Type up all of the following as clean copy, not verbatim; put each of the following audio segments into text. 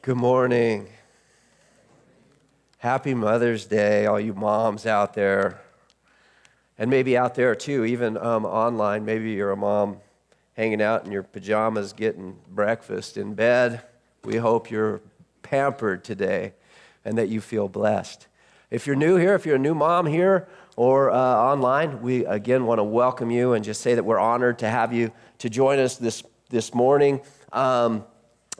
Good morning. Happy Mother's Day, all you moms out there. And maybe out there too, even online, maybe you're a mom hanging out in your pajamas getting breakfast in bed. We hope you're pampered today and that you feel blessed. If you're new here, if you're a new mom here or online, we again want to welcome you and just say that we're honored to have you to join us this morning.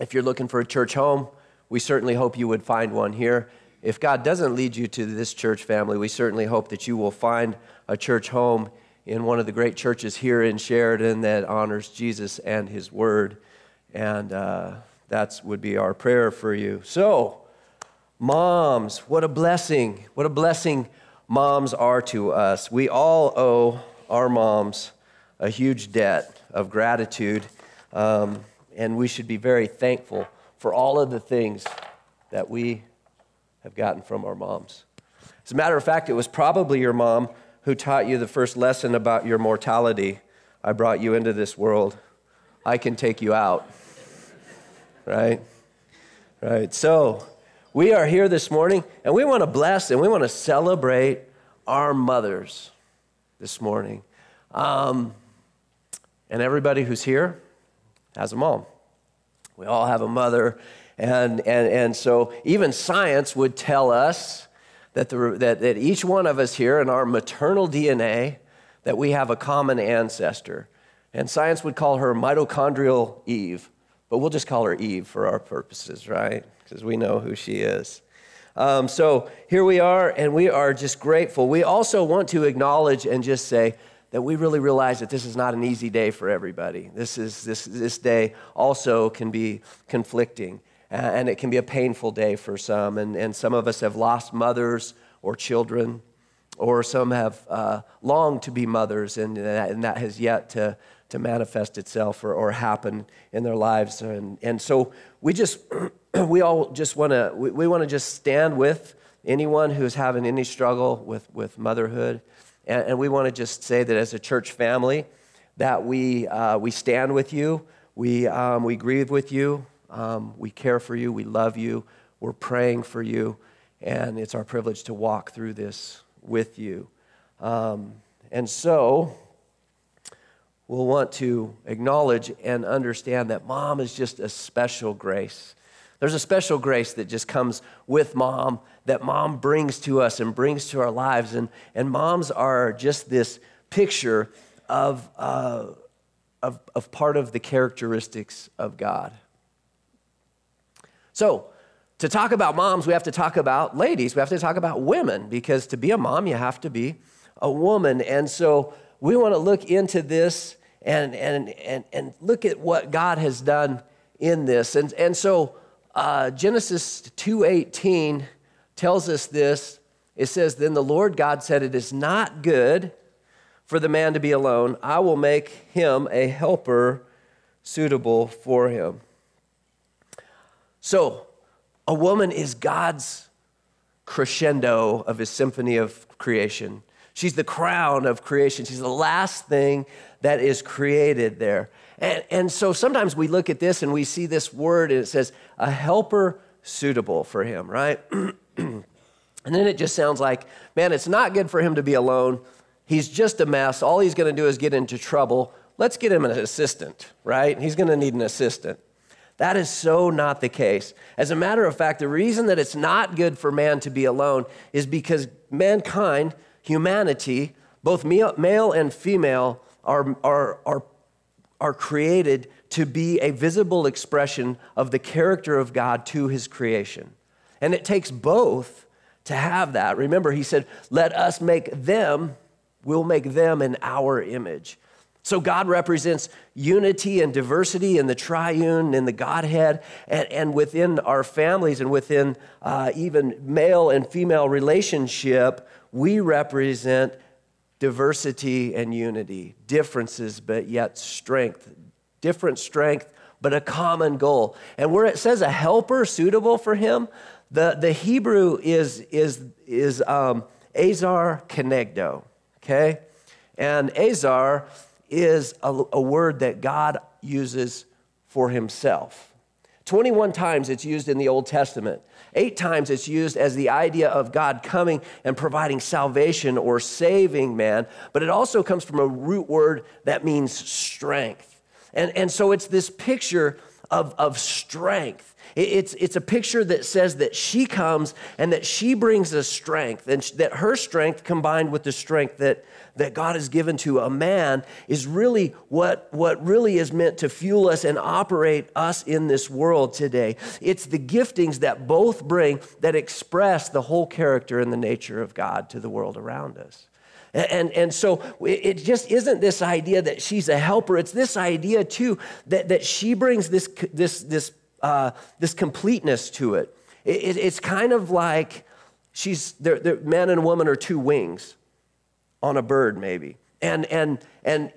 If you're looking for a church home, we certainly hope you would find one here. If God doesn't lead you to this church family, we certainly hope that you will find a church home in one of the great churches here in Sheridan that honors Jesus and his word. And that would be our prayer for you. So, moms, what a blessing. What a blessing moms are to us. We all owe our moms a huge debt of gratitude. And we should be very thankful for all of the things that we have gotten from our moms. As a matter of fact, it was probably your mom who taught you the first lesson about your mortality. I brought you into this world. I can take you out. Right? Right. So we are here this morning, and we want to bless and we want to celebrate our mothers this morning. And everybody who's here has a mom. We all have a mother, and so even science would tell us that that each one of us here in our maternal DNA, that we have a common ancestor. And science would call her mitochondrial Eve, but we'll just call her Eve for our purposes, right? Because we know who she is. So here we are, and we are just grateful. We also want to acknowledge and just say that we really realize that this is not an easy day for everybody. This day also can be conflicting, and it can be a painful day for some. And some of us have lost mothers or children, or some have longed to be mothers, and that has yet to manifest itself or happen in their lives. And so we just we want to stand with anyone who's having any struggle with motherhood. And we want to just say that as a church family, that we stand with you, we grieve with you, we care for you, we love you, we're praying for you, and it's our privilege to walk through this with you. And so we'll want to acknowledge and understand that mom is just a special grace. There's a special grace that just comes with mom, that mom brings to us and brings to our lives. And moms are just this picture of part of the characteristics of God. So to talk about moms, we have to talk about ladies. We have to talk about women, because to be a mom, you have to be a woman. And so we want to look into this and look at what God has done in this. And so Genesis 2:18 tells us this. It says, "Then the Lord God said, it is not good for the man to be alone. I will make him a helper suitable for him." So a woman is God's crescendo of his symphony of creation. She's the crown of creation. She's the last thing that is created there. And so sometimes we look at this and we see this word and it says, a helper suitable for him, right? And then it just sounds like, man, it's not good for him to be alone. He's just a mess. All he's going to do is get into trouble. Let's get him an assistant, right? He's going to need an assistant. That is so not the case. As a matter of fact, the reason that it's not good for man to be alone is because mankind, humanity, both male and female, are created to be a visible expression of the character of God to his creation. And it takes both to have that. Remember, he said, let us make them, we'll make them in our image. So God represents unity and diversity in the triune, in the Godhead, and within our families and within even male and female relationship, we represent diversity and unity, differences, but yet strength, different strength, but a common goal. And where it says a helper suitable for him, the Hebrew is azar kenegdo, okay? And azar is a word that God uses for himself 21 times it's used in the Old Testament. 8 times it's used as the idea of God coming and providing salvation or saving man, but it also comes from a root word that means strength. And so it's this picture of strength. It's a picture that says that she comes and that she brings us strength, and that her strength combined with the strength that God has given to a man is really what really is meant to fuel us and operate us in this world today. It's the giftings that both bring that express the whole character and the nature of God to the world around us. And so it just isn't this idea that she's a helper. It's this idea too that she brings this completeness to it. It's kind of like man and woman are two wings on a bird, maybe. And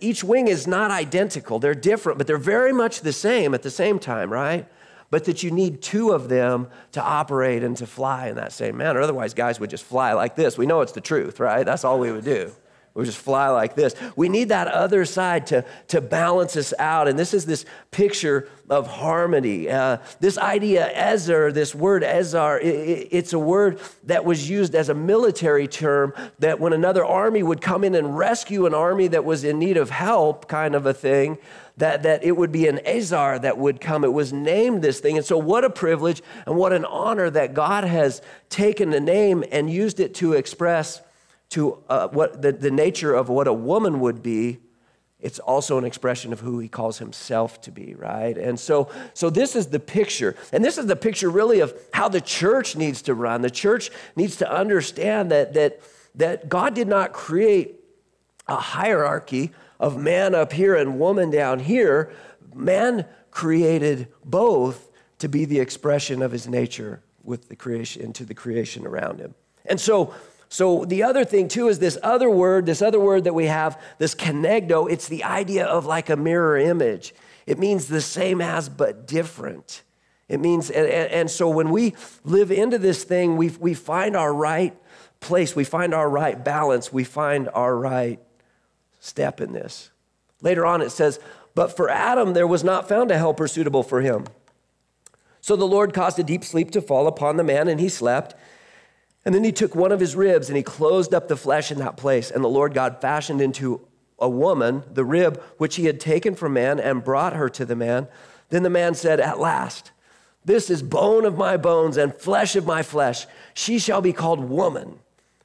each wing is not identical. They're different, but they're very much the same at the same time, right? But that you need two of them to operate and to fly in that same manner. Otherwise, guys would just fly like this. We know it's the truth, right? That's all we would do. We would just fly like this. We need that other side to balance us out. And this is this picture of harmony. This idea, Ezer, this word Ezer, it's a word that was used as a military term that when another army would come in and rescue an army that was in need of help, kind of a thing, that it would be an Ezer that would come. It was named this thing. And so what a privilege and what an honor that God has taken the name and used it to express what the nature of what a woman would be. It's also an expression of who he calls himself to be, right? And so this is the picture. And this is the picture really of how the church needs to run. The church needs to understand that God did not create a hierarchy of man up here and woman down here. Man created both to be the expression of his nature with the creation, into the creation around him. And so the other thing too is this other word that we have, this konegdo. It's the idea of like a mirror image. It means the same as but different. It means, and so when we live into this thing, we find our right place, we find our right balance, we find our right step in this. Later on it says, but for Adam there was not found a helper suitable for him. So the Lord caused a deep sleep to fall upon the man, and he slept. And then he took one of his ribs and he closed up the flesh in that place. And the Lord God fashioned into a woman the rib which he had taken from man and brought her to the man. Then the man said, at last, this is bone of my bones and flesh of my flesh. She shall be called woman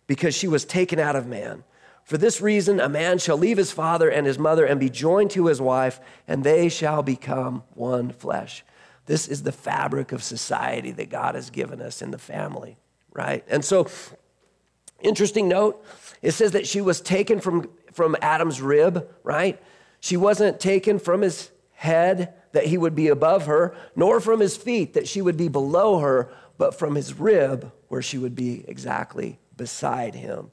because she was taken out of man. For this reason, a man shall leave his father and his mother and be joined to his wife, and they shall become one flesh. This is the fabric of society that God has given us in the family. Right? And so, interesting note, it says that she was taken from Adam's rib, right? She wasn't taken from his head, that he would be above her, nor from his feet, that she would be below her, but from his rib, where she would be exactly beside him.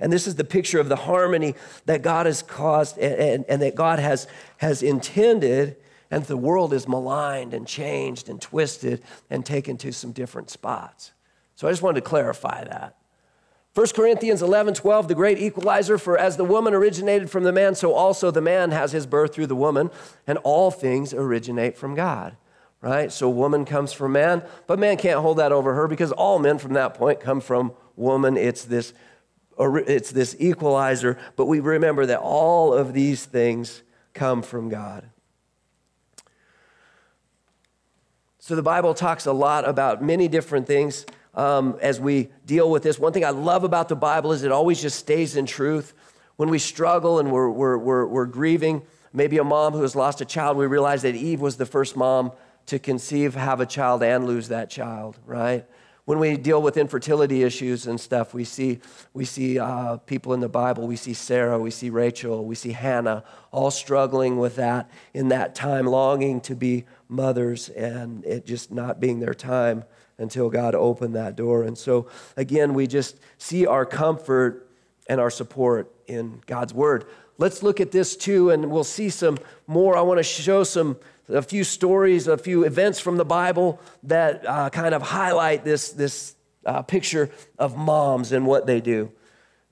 And this is the picture of the harmony that God has caused and that God has intended, and the world is maligned and changed and twisted and taken to some different spots. So I just wanted to clarify that. 1 Corinthians 11:12, the great equalizer, for as the woman originated from the man, so also the man has his birth through the woman, and all things originate from God, right? So woman comes from man, but man can't hold that over her because all men from that point come from woman. It's this equalizer, but we remember that all of these things come from God. So the Bible talks a lot about many different things. As we deal with this, one thing I love about the Bible is it always just stays in truth. When we struggle and we're grieving, maybe a mom who has lost a child, we realize that Eve was the first mom to conceive, have a child, and lose that child, right? When we deal with infertility issues and stuff, we see people in the Bible. We see Sarah, we see Rachel, we see Hannah, all struggling with that in that time, longing to be mothers and it just not being their time until God opened that door. And so, again, we just see our comfort and our support in God's word. Let's look at this too, and we'll see some more. I want to show a few stories, a few events from the Bible that kind of highlight this picture of moms and what they do.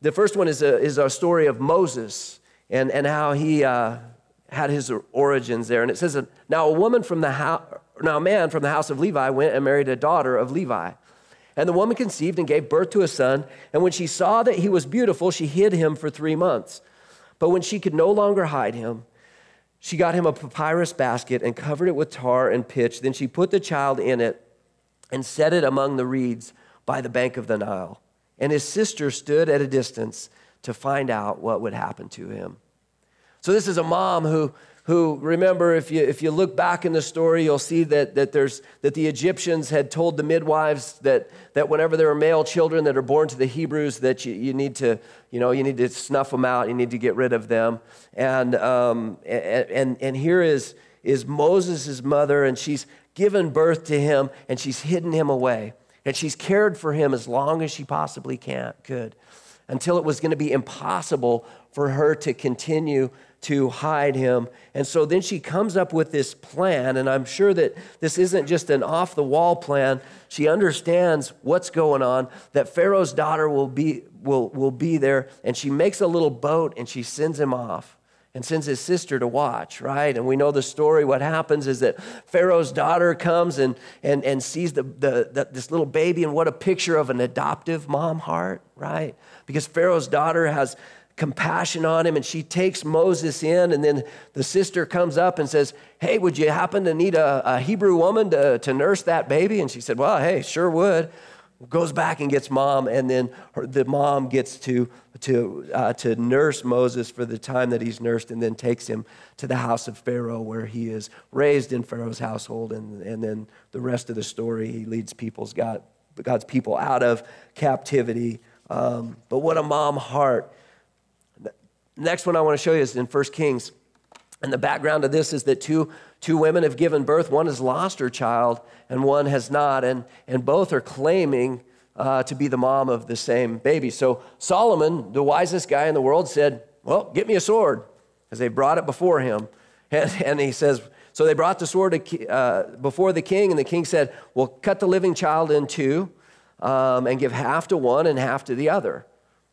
The first one is a story of Moses and how he had his origins there. And it says, now a woman from the Now a man from the house of Levi went and married a daughter of Levi. And the woman conceived and gave birth to a son. And when she saw that he was beautiful, she hid him for 3 months. But when she could no longer hide him, she got him a papyrus basket and covered it with tar and pitch. Then she put the child in it and set it among the reeds by the bank of the Nile. And his sister stood at a distance to find out what would happen to him. So this is a mom who remember, if you look back in the story, you'll see that the Egyptians had told the midwives that whenever there are male children that are born to the Hebrews, that you need to snuff them out, you need to get rid of them. And here is Moses' mother, and she's given birth to him, and she's hidden him away, and she's cared for him as long as she possibly could, until it was going to be impossible for her to continue to hide him. And so then she comes up with this plan, and I'm sure that this isn't just an off-the-wall plan. She understands what's going on, that Pharaoh's daughter will be there, and she makes a little boat, and she sends him off and sends his sister to watch, right? And we know the story. What happens is that Pharaoh's daughter comes and sees this little baby, and what a picture of an adoptive mom heart, right? Because Pharaoh's daughter has compassion on him, and she takes Moses in, and then the sister comes up and says, hey, would you happen to need a Hebrew woman to nurse that baby? And she said, well, hey, sure would. Goes back and gets mom, and then the mom gets to nurse Moses for the time that he's nursed, and then takes him to the house of Pharaoh, where he is raised in Pharaoh's household, and then the rest of the story, he leads God's people out of captivity. But what a mom heart. Next one I want to show you is in 1 Kings. And the background of this is that two women have given birth. One has lost her child and one has not. And both are claiming to be the mom of the same baby. So Solomon, the wisest guy in the world, said, well, get me a sword, because they brought it before him. And he says, so they brought the sword before the king. And the king said, well, cut the living child in two and give half to one and half to the other.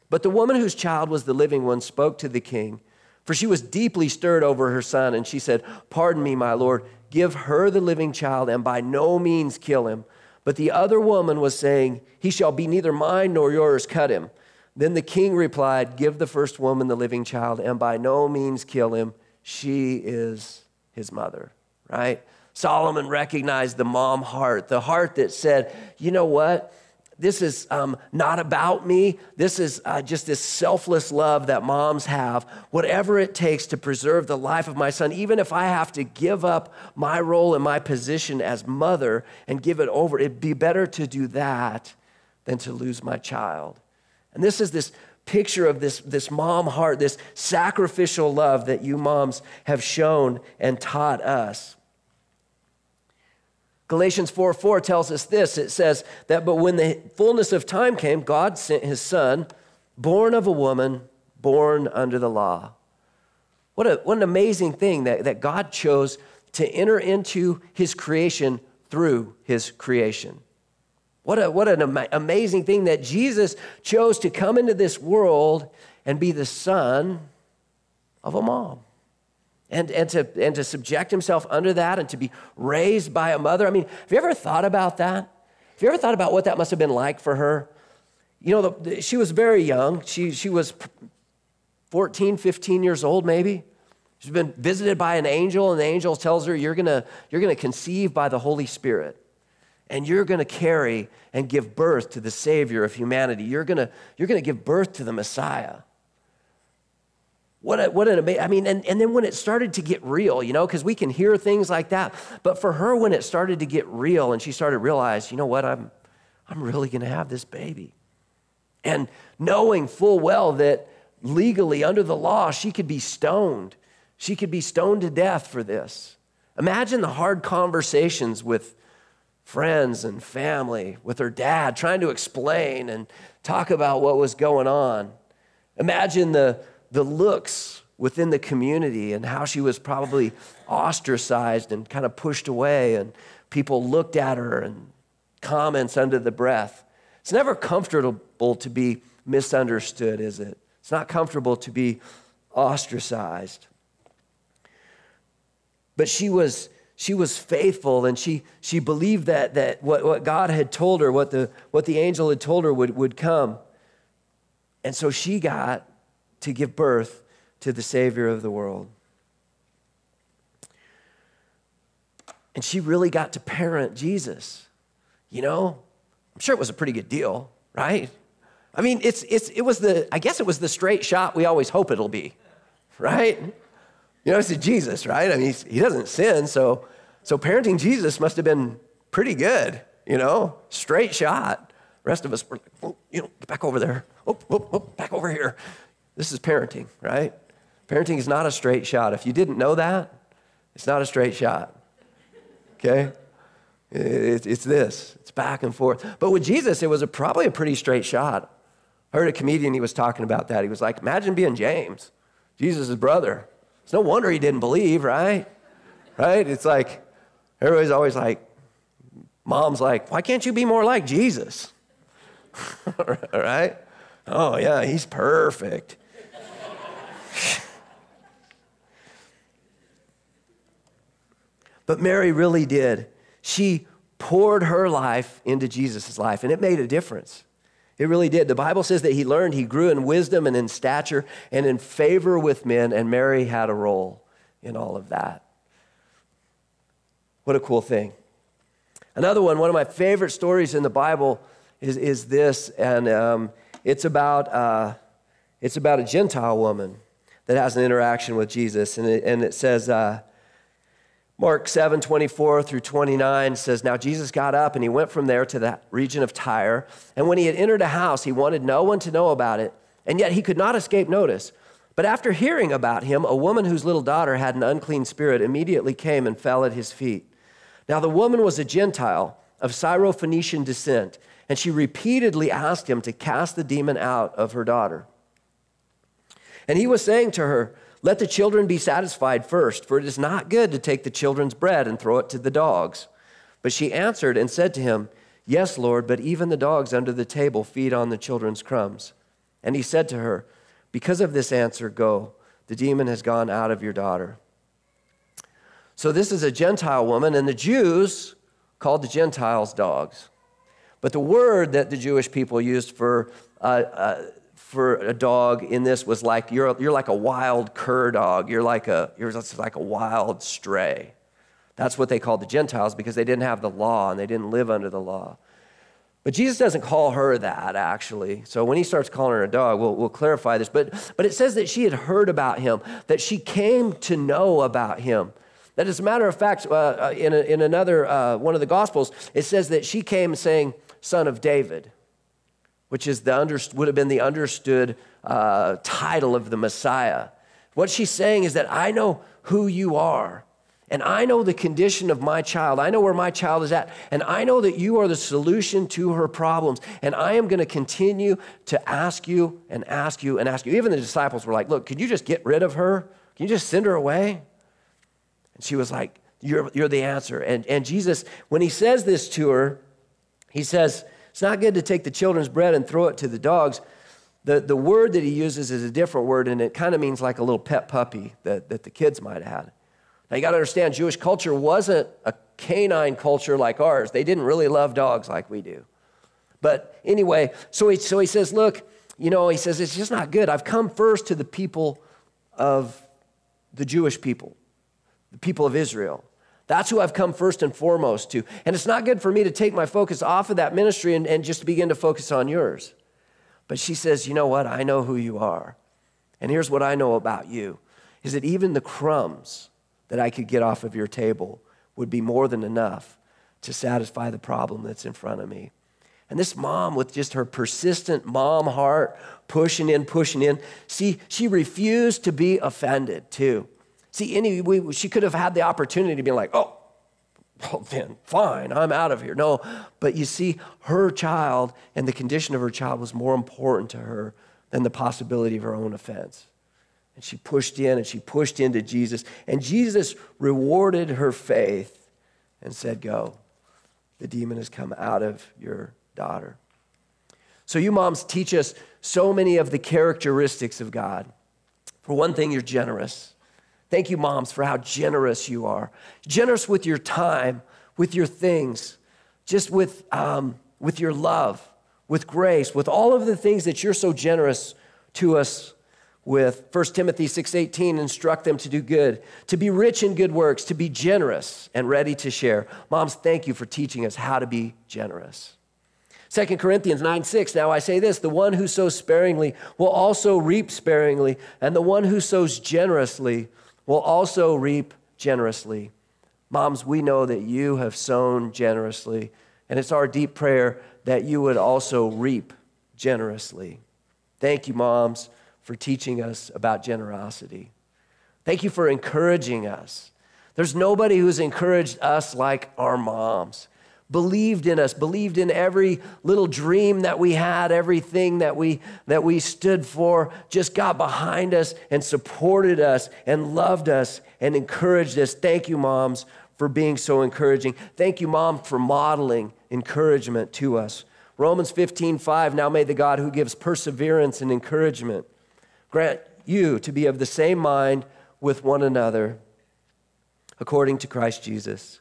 But the woman whose child was the living one spoke to the king, for she was deeply stirred over her son, and she said, pardon me, my lord, give her the living child, and by no means kill him. But the other woman was saying, he shall be neither mine nor yours, cut him. Then the king replied, give the first woman the living child, and by no means kill him. She is his mother, right? Solomon recognized the mom heart, the heart that said, you know what? This is not about me. This is just this selfless love that moms have. Whatever it takes to preserve the life of my son, even if I have to give up my role and my position as mother and give it over, it'd be better to do that than to lose my child. And this is this picture of this mom heart, this sacrificial love that you moms have shown and taught us. Galatians 4:4 tells us this. It says that, but when the fullness of time came, God sent his son, born of a woman, born under the law. What an amazing thing that God chose to enter into his creation through his creation. What an amazing thing that Jesus chose to come into this world and be the son of a mom. And to subject himself under that and to be raised by a mother. I mean, have you ever thought about that? Have you ever thought about what that must have been like for her? You know, she was very young. She was 14, 15 years old maybe. She's been visited by an angel, and the angel tells her, you're gonna conceive by the Holy Spirit, and you're gonna carry and give birth to the Savior of humanity. You're gonna give birth to the Messiah. What an amazing, I mean, and then when it started to get real, you know, because we can hear things like that, but for her, when it started to get real and she started to realize, you know what, I'm really going to have this baby. And knowing full well that legally under the law, she could be stoned. She could be stoned to death for this. Imagine the hard conversations with friends and family, with her dad, trying to explain and talk about what was going on. Imagine the looks within the community and how she was probably ostracized and kind of pushed away, and people looked at her and comments under the breath. It's never comfortable to be misunderstood, is it? It's not comfortable to be ostracized. But she was she was faithful, and she believed that what God had told her, what the angel had told her would come. And so she got to give birth to the Savior of the world. And she really got to parent Jesus. You know, I'm sure it was a pretty good deal, right? I mean, it was the straight shot we always hope it'll be, right? You know, it's Jesus, right? I mean, he doesn't sin, so parenting Jesus must have been pretty good, you know, straight shot. The rest of us were like, oh, you know, get back over there. Oh, back over here. This is parenting, right? Parenting is not a straight shot. If you didn't know that, it's not a straight shot, okay? It's this. It's back and forth. But with Jesus, it was probably a pretty straight shot. I heard a comedian, he was talking about that. He was like, imagine being James, Jesus' brother. It's no wonder he didn't believe, right? Right? It's like, everybody's always like, mom's like, why can't you be more like Jesus? Right? Oh, yeah, he's perfect. But Mary really did. She poured her life into Jesus' life, and it made a difference. It really did. The Bible says that he grew in wisdom and in stature and in favor with men, and Mary had a role in all of that. What a cool thing. Another one of my favorite stories in the Bible is this, and it's about a Gentile woman that has an interaction with Jesus, and it says, Mark 7:24-29 says, now Jesus got up and he went from there to the region of Tyre. And when he had entered a house, he wanted no one to know about it. And yet he could not escape notice. But after hearing about him, a woman whose little daughter had an unclean spirit immediately came and fell at his feet. Now the woman was a Gentile of Syrophoenician descent, and she repeatedly asked him to cast the demon out of her daughter. And he was saying to her, let the children be satisfied first, for it is not good to take the children's bread and throw it to the dogs. But she answered and said to him, yes, Lord, but even the dogs under the table feed on the children's crumbs. And he said to her, because of this answer, go. The demon has gone out of your daughter. So this is a Gentile woman, and the Jews called the Gentiles dogs. But the word that the Jewish people used for a dog in this was like, you're like a wild cur dog. You're like a wild stray. That's what they called the Gentiles because they didn't have the law and they didn't live under the law. But Jesus doesn't call her that, actually. So when he starts calling her a dog, we'll clarify this. But it says that she had heard about him, that she came to know about him. That as a matter of fact, in another one of the Gospels, it says that she came saying, Son of David, which is would have been the understood title of the Messiah. What she's saying is that I know who you are, and I know the condition of my child. I know where my child is at, and I know that you are the solution to her problems, and I am going to continue to ask you and ask you and ask you. Even the disciples were like, look, could you just get rid of her? Can you just send her away? And she was like, you're the answer. And Jesus, when he says this to her, he says, it's not good to take the children's bread and throw it to the dogs. The word that he uses is a different word, and it kind of means like a little pet puppy that the kids might have had. Now, you got to understand, Jewish culture wasn't a canine culture like ours. They didn't really love dogs like we do. But anyway, so he says, look, you know, he says, it's just not good. I've come first to the people of the Jewish people, the people of Israel. That's who I've come first and foremost to. And it's not good for me to take my focus off of that ministry and just begin to focus on yours. But she says, you know what? I know who you are. And here's what I know about you, is that even the crumbs that I could get off of your table would be more than enough to satisfy the problem that's in front of me. And this mom, with just her persistent mom heart, pushing in. See, she refused to be offended too. See, she could have had the opportunity to be like, oh, well then, fine, I'm out of here. No, but you see, her child and the condition of her child was more important to her than the possibility of her own offense. And she pushed in, and she pushed into Jesus, and Jesus rewarded her faith and said, go, the demon has come out of your daughter. So you moms teach us so many of the characteristics of God. For one thing, you're generous. Thank you, moms, for how generous you are. Generous with your time, with your things, just with your love, with grace, with all of the things that you're so generous to us with. 1 Timothy 6:18, instruct them to do good, to be rich in good works, to be generous and ready to share. Moms, thank you for teaching us how to be generous. 2 Corinthians 9:6, now I say this, the one who sows sparingly will also reap sparingly, and the one who sows generously will also reap generously. Moms, we know that you have sown generously, and it's our deep prayer that you would also reap generously. Thank you, moms, for teaching us about generosity. Thank you for encouraging us. There's nobody who's encouraged us like our moms. Believed in us, believed in every little dream that we had, everything that we stood for, just got behind us and supported us and loved us and encouraged us. Thank you, moms, for being so encouraging. Thank you, mom, for modeling encouragement to us. Romans 15:5, now may the God who gives perseverance and encouragement grant you to be of the same mind with one another according to Christ Jesus.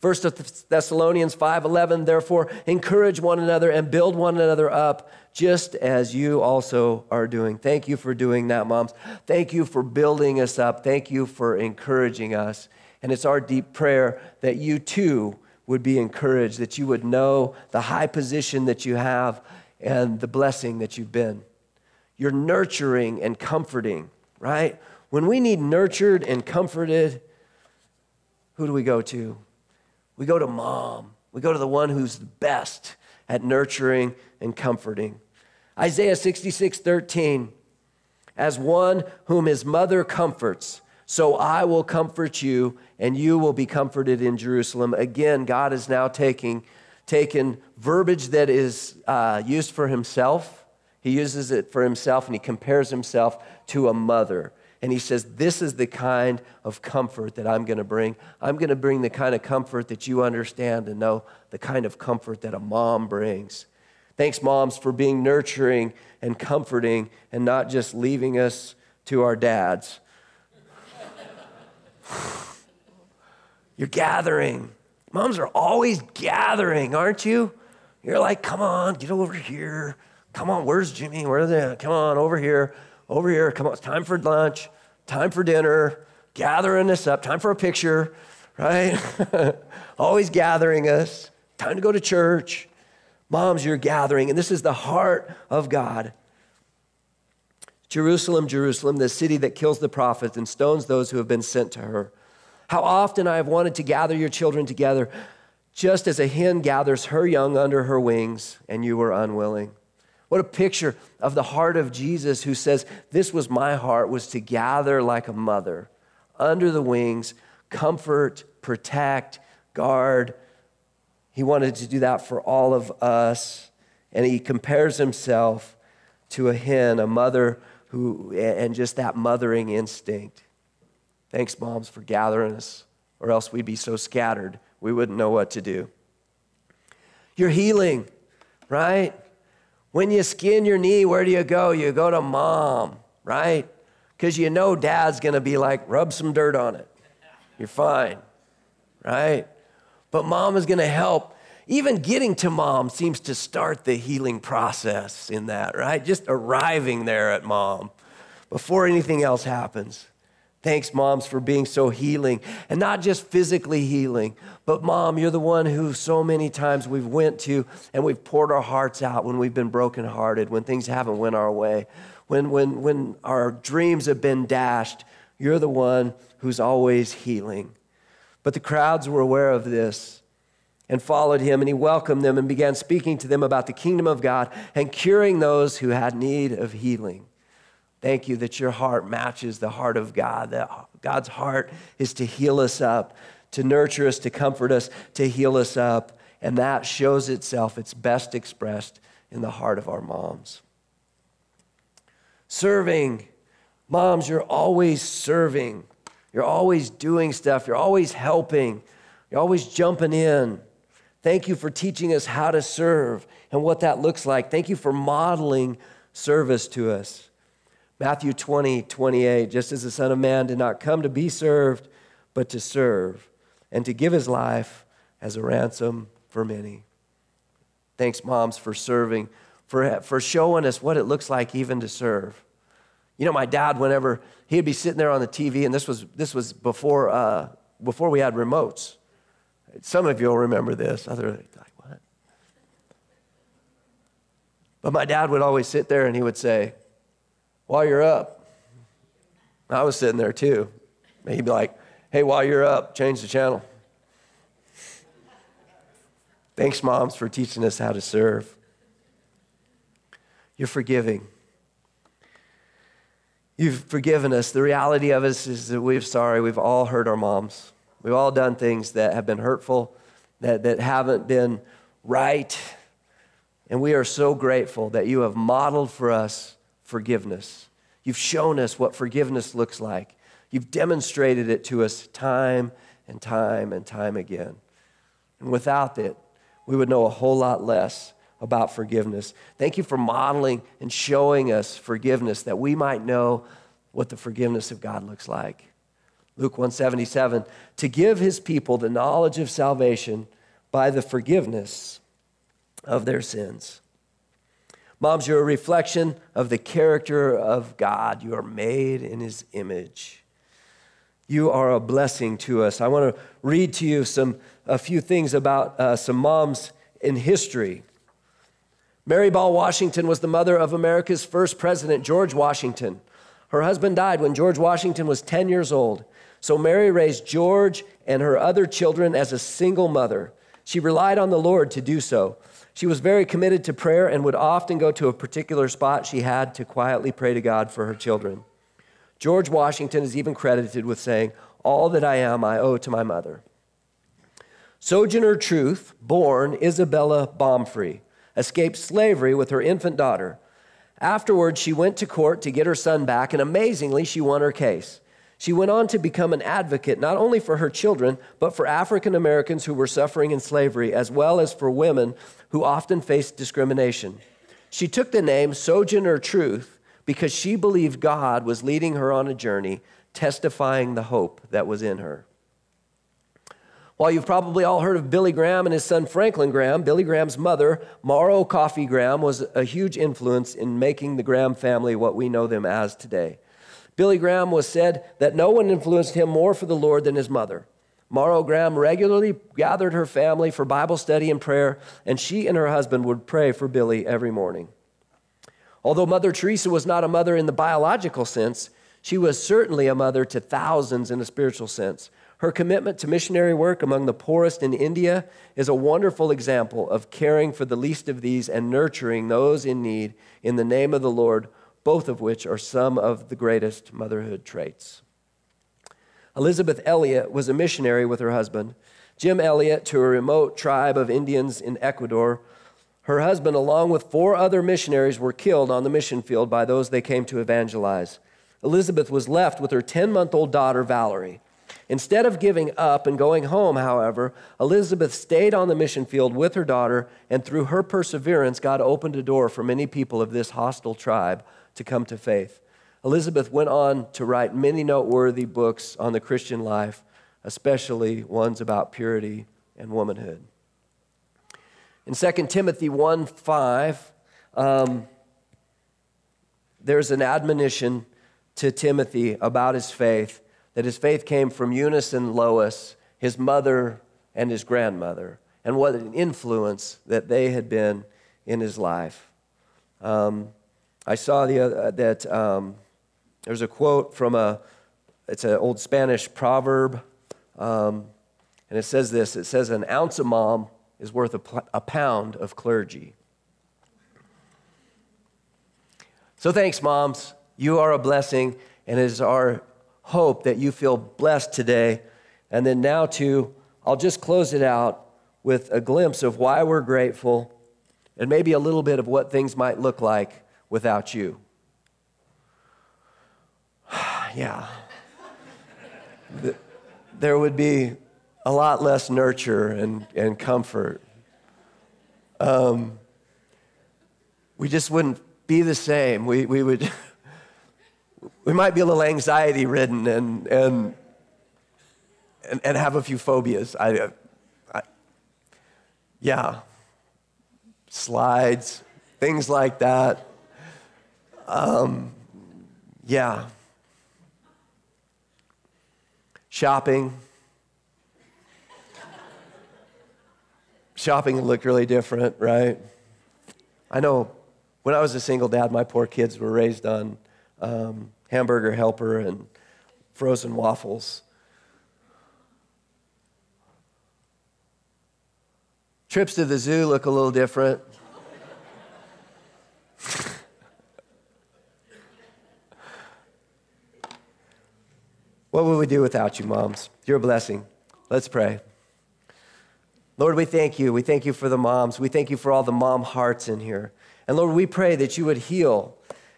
1 Thessalonians 5:11, therefore, encourage one another and build one another up, just as you also are doing. Thank you for doing that, moms. Thank you for building us up. Thank you for encouraging us. And it's our deep prayer that you too would be encouraged, that you would know the high position that you have and the blessing that you've been. You're nurturing and comforting, right? When we need nurtured and comforted, who do we go to? We go to mom. We go to the one who's the best at nurturing and comforting. Isaiah 66:13, as one whom his mother comforts, so I will comfort you, and you will be comforted in Jerusalem. Again, God is now taken verbiage that is used for himself. He uses it for himself, and he compares himself to a mother. And he says, this is the kind of comfort that I'm going to bring. I'm going to bring the kind of comfort that you understand and know, the kind of comfort that a mom brings. Thanks, moms, for being nurturing and comforting and not just leaving us to our dads. You're gathering. Moms are always gathering, aren't you? You're like, come on, get over here. Come on, where's Jimmy? Where's that? Come on, over here. Over here, come on, it's time for lunch, time for dinner, gathering us up, time for a picture, right? Always gathering us, time to go to church. Moms, you're gathering, and this is the heart of God. Jerusalem, Jerusalem, the city that kills the prophets and stones those who have been sent to her. How often I have wanted to gather your children together, just as a hen gathers her young under her wings, and you were unwilling. What a picture of the heart of Jesus, who says, this was my heart, was to gather like a mother under the wings, comfort, protect, guard. He wanted to do that for all of us. And he compares himself to a hen, a mother who, and just that mothering instinct. Thanks, moms, for gathering us, or else we'd be so scattered, we wouldn't know what to do. You're healing, right? When you skin your knee, where do you go? You go to mom, right? Because you know dad's going to be like, rub some dirt on it. You're fine, right? But mom is going to help. Even getting to mom seems to start the healing process in that, right? Just arriving there at mom before anything else happens. Thanks, moms, for being so healing, and not just physically healing, but mom, you're the one who so many times we've went to and we've poured our hearts out when we've been brokenhearted, when things haven't went our way, when our dreams have been dashed. You're the one who's always healing. But the crowds were aware of this and followed him, and he welcomed them and began speaking to them about the kingdom of God and curing those who had need of healing. Thank you that your heart matches the heart of God, that God's heart is to heal us up, to nurture us, to comfort us, to heal us up. And that shows itself, it's best expressed in the heart of our moms. Serving. Moms, you're always serving. You're always doing stuff. You're always helping. You're always jumping in. Thank you for teaching us how to serve and what that looks like. Thank you for modeling service to us. Matthew 20:28, just as the Son of Man did not come to be served, but to serve and to give his life as a ransom for many. Thanks, moms, for serving, for showing us what it looks like even to serve. You know, my dad, whenever he'd be sitting there on the TV, and this was before we had remotes. Some of you will remember this. Others are like, what? But my dad would always sit there and he would say, while you're up. I was sitting there too. And he'd be like, hey, while you're up, change the channel. Thanks, moms, for teaching us how to serve. You're forgiving. You've forgiven us. The reality of us is that we're sorry. We've all hurt our moms. We've all done things that have been hurtful, that haven't been right. And we are so grateful that you have modeled for us forgiveness. You've shown us what forgiveness looks like. You've demonstrated it to us time and time and time again. And without it, we would know a whole lot less about forgiveness. Thank you for modeling and showing us forgiveness that we might know what the forgiveness of God looks like. Luke 1:77, to give his people the knowledge of salvation by the forgiveness of their sins. Moms, you're a reflection of the character of God. You are made in his image. You are a blessing to us. I want to read to you a few things about some moms in history. Mary Ball Washington was the mother of America's first president, George Washington. Her husband died when George Washington was 10 years old. So Mary raised George and her other children as a single mother. She relied on the Lord to do so. She was very committed to prayer and would often go to a particular spot she had to quietly pray to God for her children. George Washington is even credited with saying, all that I am, I owe to my mother. Sojourner Truth, born Isabella Bomfrey, escaped slavery with her infant daughter. Afterwards, she went to court to get her son back, and amazingly, she won her case. She went on to become an advocate, not only for her children, but for African Americans who were suffering in slavery, as well as for women who often faced discrimination. She took the name Sojourner Truth because she believed God was leading her on a journey, testifying the hope that was in her. While you've probably all heard of Billy Graham and his son Franklin Graham, Billy Graham's mother, Morrow Coffee Graham, was a huge influence in making the Graham family what we know them as today. Billy Graham was said that no one influenced him more for the Lord than his mother. Morrow Graham regularly gathered her family for Bible study and prayer, and she and her husband would pray for Billy every morning. Although Mother Teresa was not a mother in the biological sense, she was certainly a mother to thousands in a spiritual sense. Her commitment to missionary work among the poorest in India is a wonderful example of caring for the least of these and nurturing those in need in the name of the Lord, both of which are some of the greatest motherhood traits. Elizabeth Elliot was a missionary with her husband, Jim Elliot, to a remote tribe of Indians in Ecuador. Her husband, along with 4 other missionaries, were killed on the mission field by those they came to evangelize. Elizabeth was left with her 10-month-old daughter, Valerie. Instead of giving up and going home, however, Elizabeth stayed on the mission field with her daughter, and through her perseverance, God opened a door for many people of this hostile tribe to come to faith. Elizabeth went on to write many noteworthy books on the Christian life, especially ones about purity and womanhood. In 2 Timothy 1:5, there's an admonition to Timothy about his faith, that his faith came from Eunice and Lois, his mother and his grandmother, and what an influence that they had been in his life. I saw there's a quote from it's an old Spanish proverb, and it says this, it says, an ounce of mom is worth a pound of clergy. So thanks, moms. You are a blessing, and it is our hope that you feel blessed today. And then now too, I'll just close it out with a glimpse of why we're grateful and maybe a little bit of what things might look like without you. Yeah. There would be a lot less nurture and comfort. We just wouldn't be the same. We would... we might be a little anxiety-ridden and have a few phobias. Yeah, slides, things like that. Yeah, shopping. Shopping looked really different, right? I know when I was a single dad, my poor kids were raised on hamburger helper and frozen waffles. Trips to the zoo look a little different. What would we do without you, moms? You're a blessing. Let's pray. Lord, we thank you. We thank you for the moms. We thank you for all the mom hearts in here. And Lord, we pray that you would heal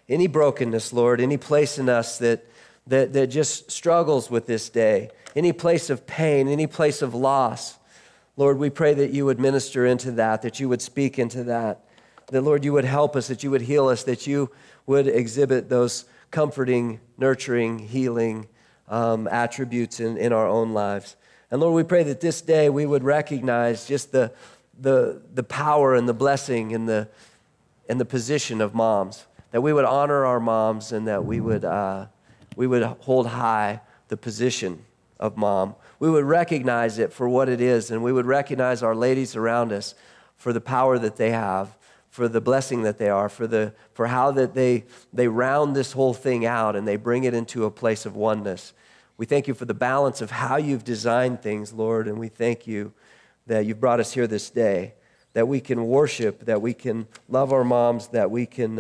any brokenness, Lord, any place in us that just struggles with this day, any place of pain, any place of loss. Lord, we pray that you would minister into that you would speak into that, Lord, you would help us, that you would heal us, that you would exhibit those comforting, nurturing, healing attributes in our own lives. And Lord, we pray that this day we would recognize just the power and the blessing and the position of moms, that we would honor our moms and that we would hold high the position of mom. We would recognize it for what it is, and we would recognize our ladies around us for the power that they have, for the blessing that they are, for how that they round this whole thing out and they bring it into a place of oneness. We thank you for the balance of how you've designed things, Lord, and we thank you that you've brought us here this day, that we can worship, that we can love our moms, that we can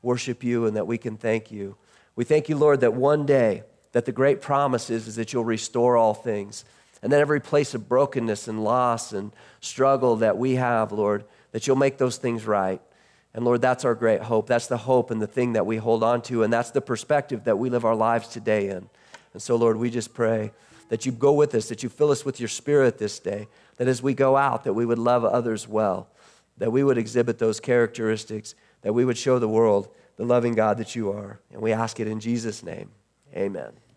worship you, and that we can thank you. We thank you, Lord, that one day, that the great promise is that you'll restore all things, and that every place of brokenness and loss and struggle that we have, Lord, that you'll make those things right. And Lord, that's our great hope. That's the hope and the thing that we hold on to, and that's the perspective that we live our lives today in. And so, Lord, we just pray that you go with us, that you fill us with your spirit this day, that as we go out, that we would love others well, that we would exhibit those characteristics, that we would show the world the loving God that you are. And we ask it in Jesus' name. Amen.